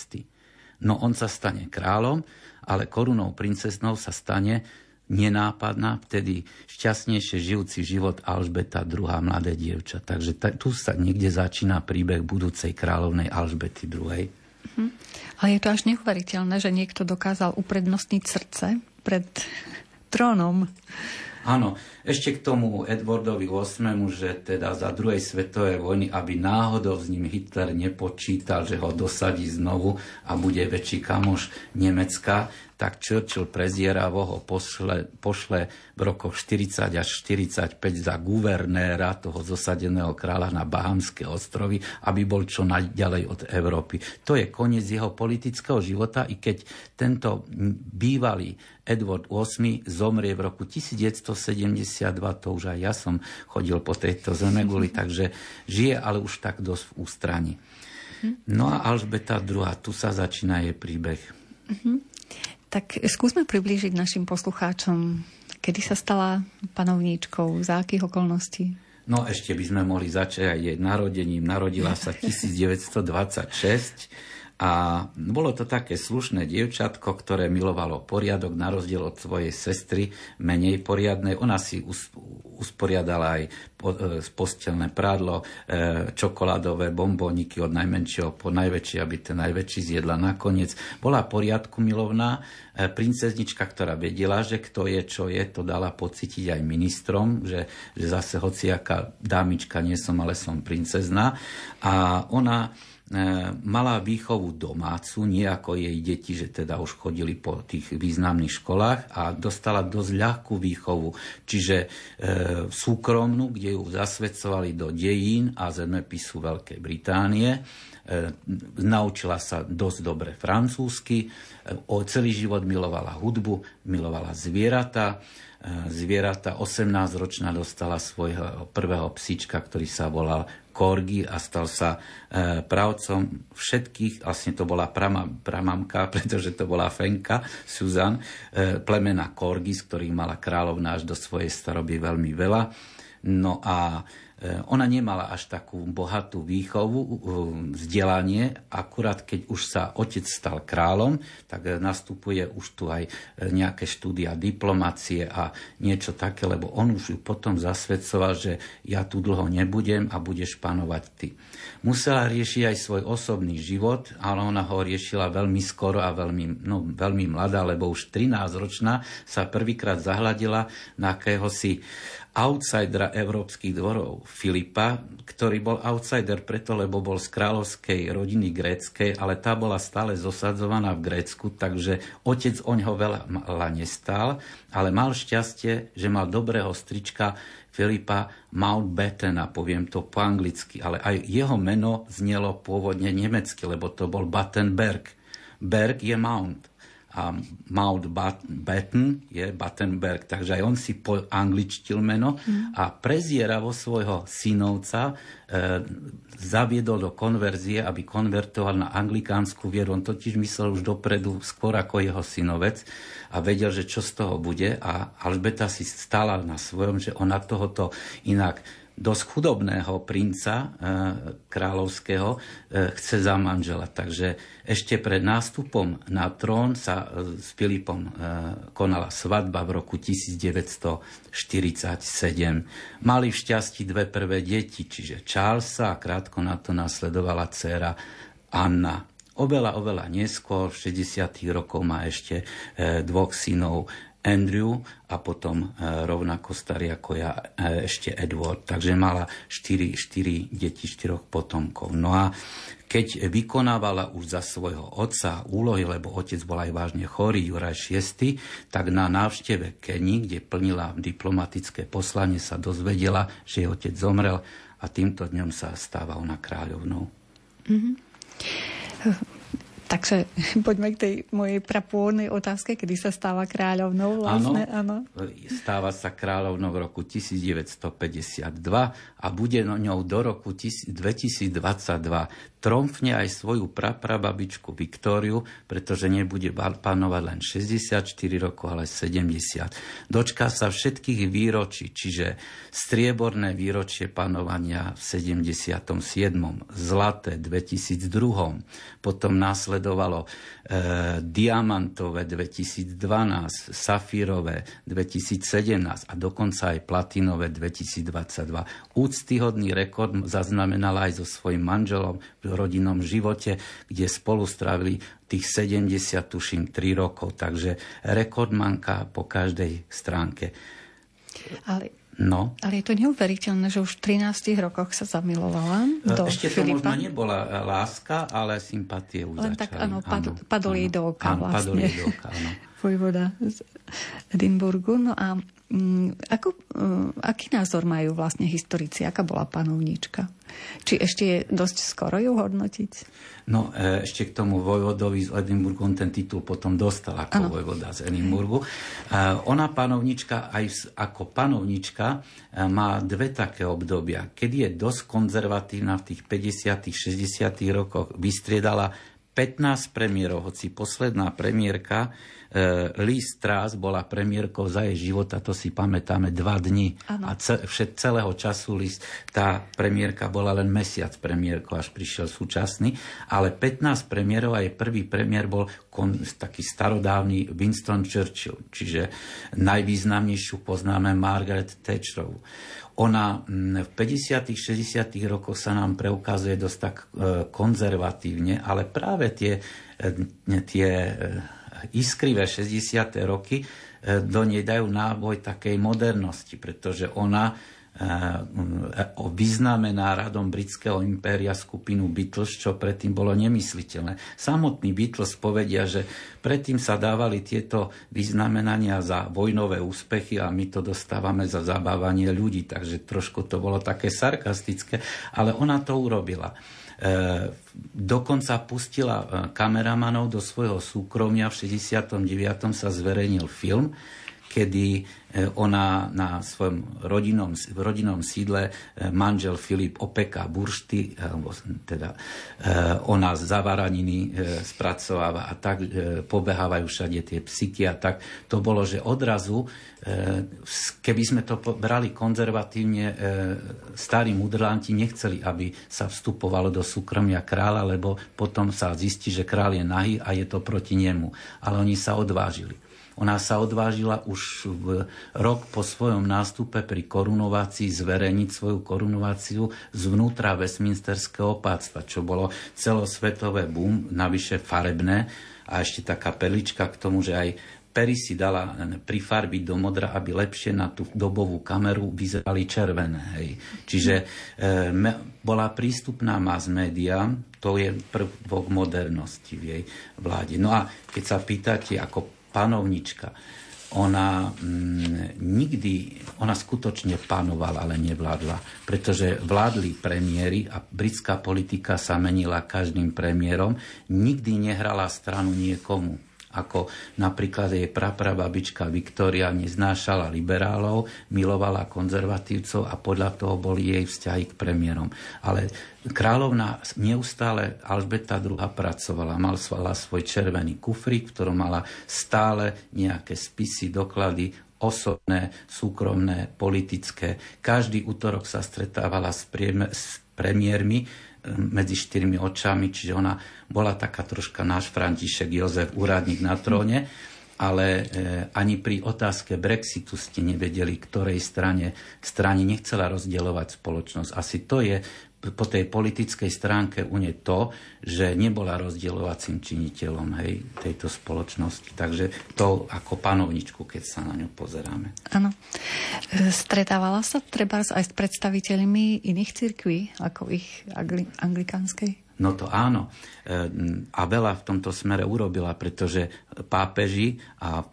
No on sa stane kráľom, ale korunou princeznou sa stane nenápadná, vtedy šťastnejšie žijúci život Alžbeta II, mladé dievča. Takže tu sa niekde začína príbeh budúcej kráľovnej Alžbety II. Ale je to až neuveriteľné, že niekto dokázal uprednostniť srdce pred trónom. Áno, ešte k tomu Edwardovi VIII, že teda za druhej svetovej vojny, aby náhodou s ním Hitler nepočítal, že ho dosadí znovu a bude väčší kamoš Nemecka, tak Churchill prezieravo ho pošle v rokoch 40 až 45 za guvernéra toho zosadeného kráľa na Bahamské ostrovy, aby bol čo najďalej od Európy. To je koniec jeho politického života, i keď tento bývalý Edward VIII zomrie v roku 1972, to už aj ja som chodil po tejto zemeguli, takže žije, ale už tak dosť v ústrani. No a Alžbeta II, tu sa začína jej príbeh. Tak skúsme priblížiť našim poslucháčom, kedy sa stala panovníčkou, za akých okolností? No ešte by sme mohli začať aj jej narodením. Narodila sa 1926 a bolo to také slušné dievčatko, ktoré milovalo poriadok na rozdiel od svojej sestry, menej poriadnej. Ona si usporiadala aj postelné prádlo, čokoládové bombóniky od najmenšieho po najväčší, aby ten najväčší zjedla nakoniec. Bola poriadku milovná princeznička, ktorá vedela, že kto je, čo je, to dala pocítiť aj ministrom, že zase hociaká dámička nie som, ale som princezná. A ona mala výchovu domácu, nie ako jej deti, že teda už chodili po tých významných školách, a dostala dosť ľahkú výchovu, čiže súkromnú, kde ju zasvedcovali do dejín a zemepisu Veľkej Británie. Naučila sa dosť dobre francúzsky, celý život milovala hudbu, milovala zvieratá. 18-ročná dostala svojho prvého psička, ktorý sa volal Korgi, a stal sa pravcom všetkých, vlastne to bola pramamka, pretože to bola Fenka, Susan, plemena Korgi, z ktorých mala kráľovná až do svojej staroby veľmi veľa. No a ona nemala až takú bohatú výchovu, vzdelanie. Akurát keď už sa otec stal kráľom, tak nastupuje už tu aj nejaké štúdia diplomacie a niečo také, lebo on už ju potom zasvedcoval, že ja tu dlho nebudem a budeš panovať ty. Musela riešiť aj svoj osobný život, ale ona ho riešila veľmi skoro a veľmi mladá, lebo už 13-ročná sa prvýkrát zahľadila na akéhosi outsidera európskych dvorov, Filipa, ktorý bol outsider preto, lebo bol z kráľovskej rodiny gréckej, ale tá bola stále zosadzovaná v Grécku, takže otec oňho veľa nestál, ale mal šťastie, že mal dobrého strička Filipa Mountbattena, poviem to po anglicky, ale aj jeho meno znelo pôvodne nemecky, lebo to bol Battenberg. Berg je Mount. A Mountbatten je Battenberg, takže aj on si poangličtil meno a prezieravo svojho synovca zaviedol do konverzie, aby konvertoval na anglikánsku vieru. On totiž myslel už dopredu, skôr ako jeho synovec, a vedel, že čo z toho bude, a Alžbeta si stála na svojom, že ona tohoto inak dosť chudobného princa kráľovského chce za manžela. Takže ešte pred nástupom na trón sa s Filipom konala svadba v roku 1947. Mali v šťastí dve prvé deti, čiže Charlesa, a krátko na to nasledovala dcéra Anna. Oveľa neskôr, v 60. rokoch, má ešte dvoch synov, Andrew a potom rovnako starý ako ja ešte Edward. Takže mala 4 deti, 4 potomkov. No a keď vykonávala už za svojho otca úlohy, lebo otec bol aj vážne chorý, Juraj VI, tak na návšteve Keni, kde plnila diplomatické poslanie, sa dozvedela, že jej otec zomrel, a týmto dňom sa stáva ona kráľovnou. Takže poďme k tej mojej prapôvodnej otázke, kedy sa stáva kráľovnou vlastne. Áno, stáva sa kráľovnou v roku 1952 a bude ňou do roku 2022. Tromfne aj svoju praprababičku Viktóriu, pretože nebude panovať len 64 rokov, ale 70. Dočká sa všetkých výročí, čiže strieborné výročie panovania v 77., zlaté 2002, potom následovalo diamantové 2012, safírové 2017 a dokonca aj platinové 2022. Úctyhodný rekord zaznamenala aj so svojím manželom v rodinnom živote, kde spolu strávili tých 73 rokov. Takže rekordmanka po každej stránke. Ale je to neuveriteľné, že už v 13 rokoch sa zamilovala do Ešte Filipa. To možno nebola láska, ale sympatie už začali. Padol jej do oka vlastne. Vojvoda z Edinburgu. No a aký názor majú vlastne historici? Aká bola panovníčka? Či ešte je dosť skoro ju hodnotiť? No, ešte k tomu vojvodovi z Edinburgu, on ten titul potom dostal ako vojvoda z Edinburgu. Ona panovnička, aj ako panovnička, má dve také obdobia. Kedy je dosť konzervatívna v tých 50. 60. rokoch, vystriedala 15 premiérov, hoci posledná premiérka Liz Truss bola premiérkou za jej života, to si pamätáme, 2 dni. A celého času tá premiérka bola len mesiac premiérkou, až prišiel súčasný. Ale 15 premiérov, a jej prvý premiér bol taký starodávny Winston Churchill, čiže najvýznamnejšiu poznáme Margaret Thatcherovú. Ona v 50. 60. rokoch sa nám preukazuje dosť tak konzervatívne, ale práve tie iskrivé 60. roky do nej dajú náboj takej modernosti, pretože ona o význame národom britského impéria skupinu Beatles, čo predtým bolo nemysliteľné. Samotní Beatles povedia, že predtým sa dávali tieto vyznamenania za vojnové úspechy a my to dostávame za zabávanie ľudí, takže trošku to bolo také sarkastické, ale ona to urobila. Dokonca pustila kameramanov do svojho súkromia. V 69. sa zverejnil film, kedy ona na svojom rodinnom sídle, manžel Filip opeká buršty, teda ona zavaraniny spracováva a tak pobehávajú všade tie psiky a tak. To bolo, že odrazu, keby sme to brali konzervatívne, starí mudrlanti nechceli, aby sa vstupovalo do súkromia kráľa, lebo potom sa zistí, že kráľ je nahý a je to proti nemu. Ale oni sa odvážili. Ona sa odvážila už rok po svojom nástupe pri korunovácii zverejniť svoju korunováciu zvnútra Westminsterského opáctva, čo bolo celosvetové boom, navyše farebné a ešte tá kapelička k tomu, že aj pery si dala prifarbiť do modra, aby lepšie na tú dobovú kameru vyzerali červené. Hej. Čiže bola prístupná mass media, to je prvok modernosti v jej vláde. No a keď sa pýtate, ako panovnička. Ona skutočne panovala, ale nevládla, pretože vládli premiéri a britská politika sa menila každým premiérom. Nikdy nehrala stranu niekomu. Ako napríklad jej praprababička Viktória neznášala liberálov, milovala konzervatívcov a podľa toho boli jej vzťahy k premiérom. Ale kráľovna neustále, Alžbeta II, pracovala. Mala svoj červený kufrík, v ktorom mala stále nejaké spisy, doklady, osobné, súkromné, politické. Každý útorok sa stretávala s premiérmi medzi štyrmi očami, čiže ona bola taká troška náš František Jozef, úradník na tróne, ale ani pri otázke Brexitu ste nevedeli, ktorej strane nechcela rozdielovať spoločnosť. Asi to je po tej politickej stránke u nej to, že nebola rozdielovacím činiteľom, hej, tejto spoločnosti. Takže to ako panovničku, keď sa na ňu pozeráme. Áno. Stretávala sa trebárs aj s predstaviteľmi iných cirkví, ako ich anglikánskej? No to áno. A veľa v tomto smere urobila, pretože pápeži a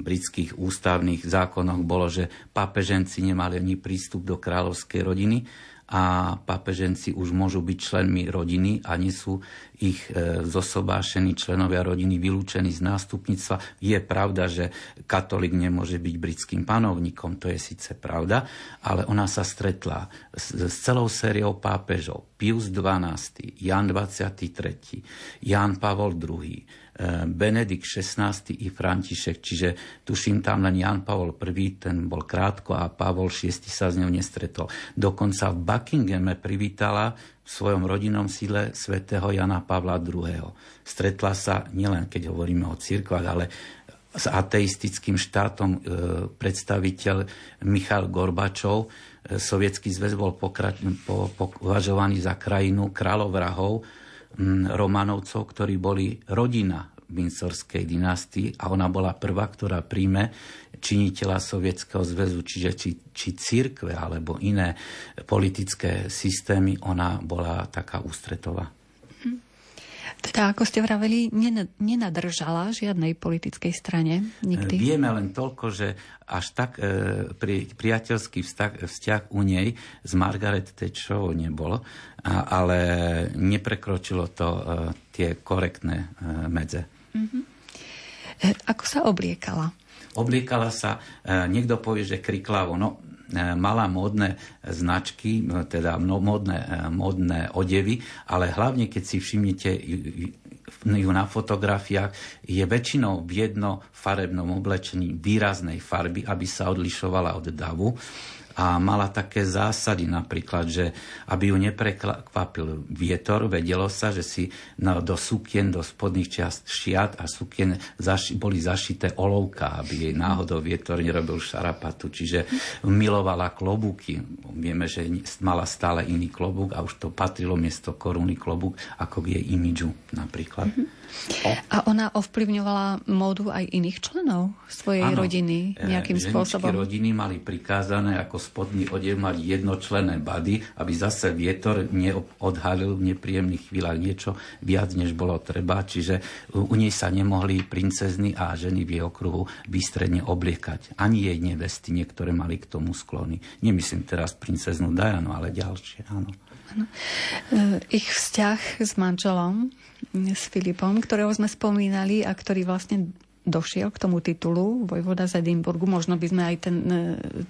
britských ústavných zákonoch bolo, že pápeženci nemali ani prístup do kráľovskej rodiny, a pápeženci už môžu byť členmi rodiny a nie sú ich zosobášení členovia rodiny vylúčení z nástupníctva. Je pravda, že katolík nemôže byť britským panovníkom, to je síce pravda, ale ona sa stretla s celou sériou pápežov. Pius XII, Jan 23., Jan Pavol II, Benedikt XVI i František, čiže tuším tam len Jan Pavol I, ten bol krátko, a Pavol VI sa s ňou nestretol. Dokonca v Buckinghame privítala v svojom rodinnom sídle svätého Jana Pavla II. Stretla sa, nielen keď hovoríme o cirkvách, ale s ateistickým štátom. Predstaviteľ Michail Gorbačov, Sovietský zväz bol považovaný za krajinu kráľovrahov, Romanovcov, ktorí boli rodina Windsorskej dynastii, a ona bola prvá, ktorá príjme činiteľa Sovietskeho zväzu, čiže či cirkve alebo iné politické systémy, ona bola taká ústretová. Teda, ako ste vraveli, nenadržala žiadnej politickej strane nikdy? Vieme len toľko, že až tak priateľský vzťah u nej s Margaret Thatcherovou nebolo, ale neprekročilo to tie korektné medze. Mm-hmm. Ako sa obliekala? Obliekala sa, niekto povie, že kriklavo, no mala módne značky, teda módne odevy, ale hlavne, keď si všimnete ju na fotografiách, je väčšinou v jednofarebnom oblečení výraznej farby, aby sa odlišovala od davu. A mala také zásady, napríklad, že aby ju neprekvapil vietor, vedelo sa, že si do sukien, do spodných čiast šiat a sukien boli zašité olovka, aby jej náhodou vietor nerobil šarapatu. Čiže milovala klobúky. Vieme, že mala stále iný klobúk a už to patrilo miesto koruny klobúk ako k jej imidžu napríklad. A ona ovplyvňovala módu aj iných členov svojej rodiny nejakým spôsobom? Ženičky rodiny mali prikázané ako spodný odev mať jednočlenné bady, aby zase vietor neodhalil v nepríjemných chvíľach niečo viac, než bolo treba. Čiže u nej sa nemohli princezny a ženy v jej okruhu výstredne obliekať. Ani jej nevesty, niektoré mali k tomu sklony. Nemyslím teraz princeznú Dianu, ale ďalšie, áno. Ich vzťah s manželom, s Filipom, ktorého sme spomínali a ktorý vlastne došiel k tomu titulu vojvoda z Edinburgu. Možno by sme aj ten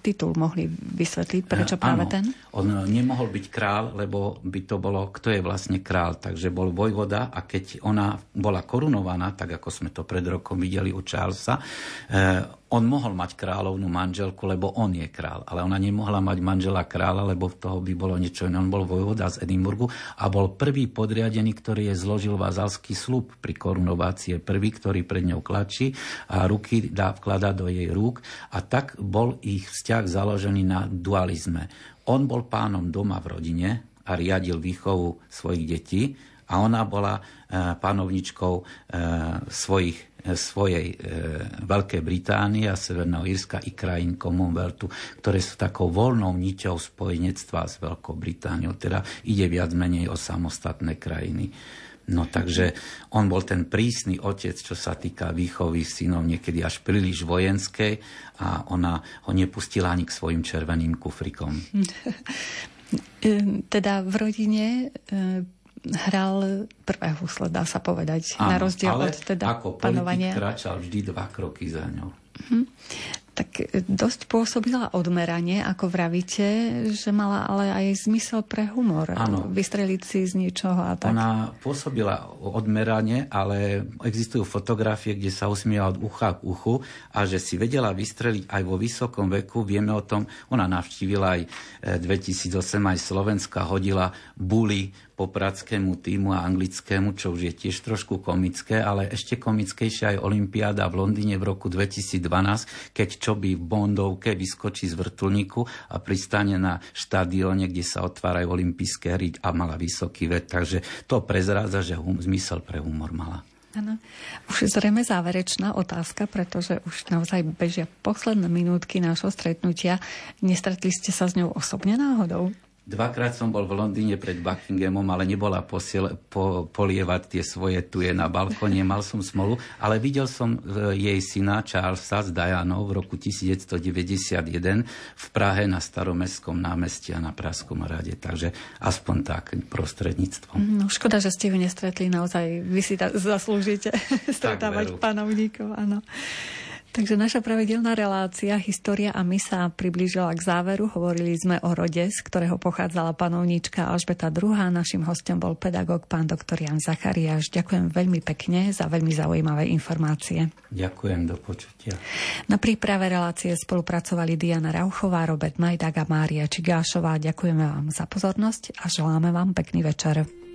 titul mohli vysvetliť, prečo práve áno, ten? On nemohol byť kráľ, lebo by to bolo, kto je vlastne kráľ. Takže bol vojvoda a keď ona bola korunovaná, tak ako sme to pred rokom videli u Charlesa, on mohol mať kráľovnú manželku, lebo on je kráľ, ale ona nemohla mať manžela kráľa, lebo toho by bolo niečo iné. On bol vojvoda z Edinburgu a bol prvý podriadený, ktorý je zložil vazalský sľub pri korunovácii, prvý, ktorý pred ňou klačí a ruky vkladá do jej rúk a tak bol ich vzťah založený na dualizme. On bol pánom doma v rodine a riadil výchovu svojich detí a ona bola panovničkou svojej Veľkej Británie a Severného Írska i krajín Commonwealthu, ktoré sú takou voľnou niťou spojenectva s Veľkou Britániou. Teda ide viac menej o samostatné krajiny. No takže on bol ten prísny otec, čo sa týka výchovy synov, niekedy až príliš vojenskej a ona ho nepustila ani k svojim červeným kufrikom. Teda v rodine hral prvého husle, dá sa povedať. Áno, na rozdiel od teda panovania. Ale ako politik kráčal vždy 2 kroky za ňou. Tak dosť pôsobila odmeranie, ako vravíte, že mala ale aj zmysel pre humor. Áno. Vystreliť si z ničoho a tak. Ona pôsobila odmeranie, ale existujú fotografie, kde sa usmiela od ucha k uchu a že si vedela vystreliť aj vo vysokom veku. Vieme o tom, ona navštívila aj 2008 aj Slovenska, hodila buly po pradskému týmu a anglickému, čo už je tiež trošku komické, ale ešte komickejšia je olympiáda v Londýne v roku 2012, keď Čoby v bondovke vyskočí z vrtuľníku a pristane na štadióne, kde sa otvárajú olympijské hry a mala vysoký vek. Takže to prezrádza, že zmysel pre humor mala. Ano. Už zrejme záverečná otázka, pretože už naozaj bežia posledné minútky nášho stretnutia. Nestretli ste sa s ňou osobne náhodou? 2-krát som bol v Londýne pred Buckinghamom, ale nebola polievať tie svoje tuje na balkóne, mal som smolu, ale videl som jej syna Charlesa s Dianou v roku 1991 v Prahe na Staromestskom námestí a na Pražskom rade, takže aspoň tak prostredníctvom. No, škoda, že ste ju nestretli, naozaj vy si zaslúžite stretávať panovníkov, áno. Takže naša pravidelná relácia História a my sa priblížila k záveru. Hovorili sme o rode, z ktorého pochádzala panovníčka Alžbeta II. Naším hostom bol pedagóg pán doktor Jan Zachariáš. Ďakujem veľmi pekne za veľmi zaujímavé informácie. Ďakujem, do počutia. Na príprave relácie spolupracovali Diana Rauchová, Robert Majdák a Mária Čigášová. Ďakujeme vám za pozornosť a želáme vám pekný večer.